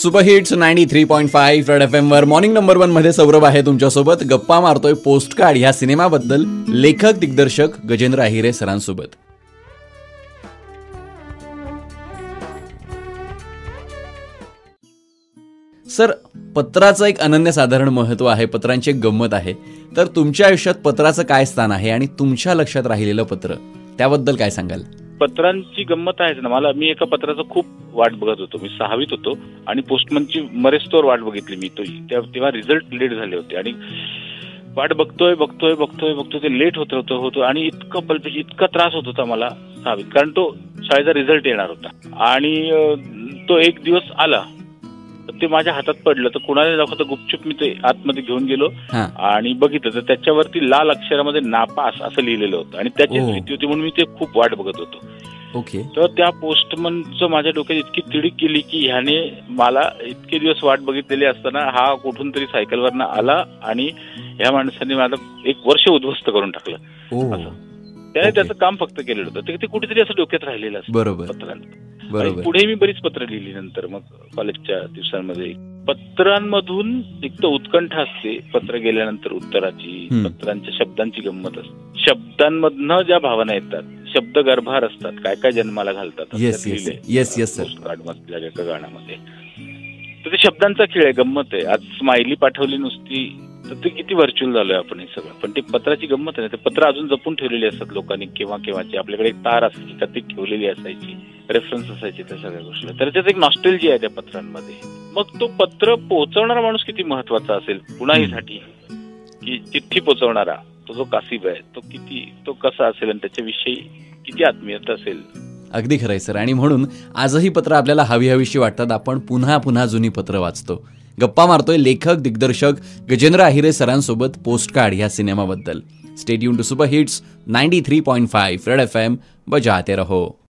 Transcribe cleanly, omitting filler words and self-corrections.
Super hits 93.5 red FM वर morning number 1 मध्ये सौरभ आहे तुमच्यासोबत. गप्पा मारतोय पोस्टकार्ड ह्या सिनेमाबद्दल लेखक दिग्दर्शक गजेन्द्र अहिरे सरांसोबत. सर, पत्राचं एक अनन्यसाधारण महत्व आहे, पत्रांची एक गंमत आहे. तर तुमच्या आयुष्यात पत्राचं काय स्थान आहे आणि तुमच्या लक्षात राहिलेलं पत्र, त्याबद्दल काय सांगाल? पत्रांची गंमत आहेच ना. मला मी एका पत्राचं खूप वाट बघत होतो. मी 6वीत होतो आणि पोस्टमनची मरेस्तोवर वाट बघितली मी. तेव्हा रिझल्ट लेट झाले होते आणि वाट बघतोय ते लेट होत होतं आणि इतका त्रास होत होता मला 6वीत, कारण तो शाळेचा रिझल्ट येणार होता. आणि तो एक दिवस आला, ते माझ्या हातात पडलं. तर कोणाला दाखवतं गुपचूप मी ते आतमध्ये घेऊन गेलो आणि बघितलं तर त्याच्यावरती लाल अक्षरामध्ये नापास असं लिहिलेलं होतं आणि त्याची भीती होती म्हणून मी ते खूप वाट बघत होतो. तर त्या पोस्टमनचं माझ्या डोक्यात इतकी तिडीक गेली की ह्याने मला इतके दिवस वाट बघितलेली असताना हा कुठून तरी सायकलवरनं आला आणि ह्या माणसाने मला एक वर्ष उद्ध्वस्त करून टाकलं. असं त्याने त्याचं काम फक्त केलेलं होतं. ते कुठेतरी असं डोक्यात राहिलेलं असतं पत्रांचं. पुढे मी बरीच पत्र लिहिली नंतर मग कॉलेजच्या दिवसांमध्ये. पत्रांमधून एक तर उत्कंठा असते पत्र गेल्यानंतर उत्तराची, पत्रांच्या शब्दांची गंमत असते, शब्दांमधनं ज्या भावना येतात, शब्द गर्भार असतात, काय काय जन्माला घालतात गाण्यामध्ये. तर ते शब्दांचा खेळ आहे, गंमत आहे. आज स्माइली पाठवली नुसती तर ते किती व्हर्च्युअल झालोय आपण हे सगळं, पण ते पत्राची गंमत आहे. ते पत्र अजून जपून ठेवलेली असतात लोकांनी, केव्हाची आपल्याकडे एक तार असली का ती ठेवलेली असायची, रेफरन्स असायचे त्या सगळ्या गोष्टीला. तर त्यात एक नॉस्टेलजी आहे त्या पत्रांमध्ये. मग तो पत्र पोहोचवणारा माणूस किती महत्वाचा असेल कुणाहीसाठी, की चिठ्ठी पोहोचवणारा तो जो कासिब आहे तो कसा असेल आणि त्याच्याविषयी किती आत्मीयता असेल. अगदी खरंय सर. आणि म्हणून आजही पत्र आपल्याला हवीशी वाटतात, आपण पुन्हा जुनी पत्र वाचतो. गप्पा मारतोय लेखक दिग्दर्शक गजेंद्र अहिरे सरांसोबत पोस्टकार्ड ह्या सिनेमाबद्दल. Stay tune to super hits 93.5 red FM. बजाते रहो.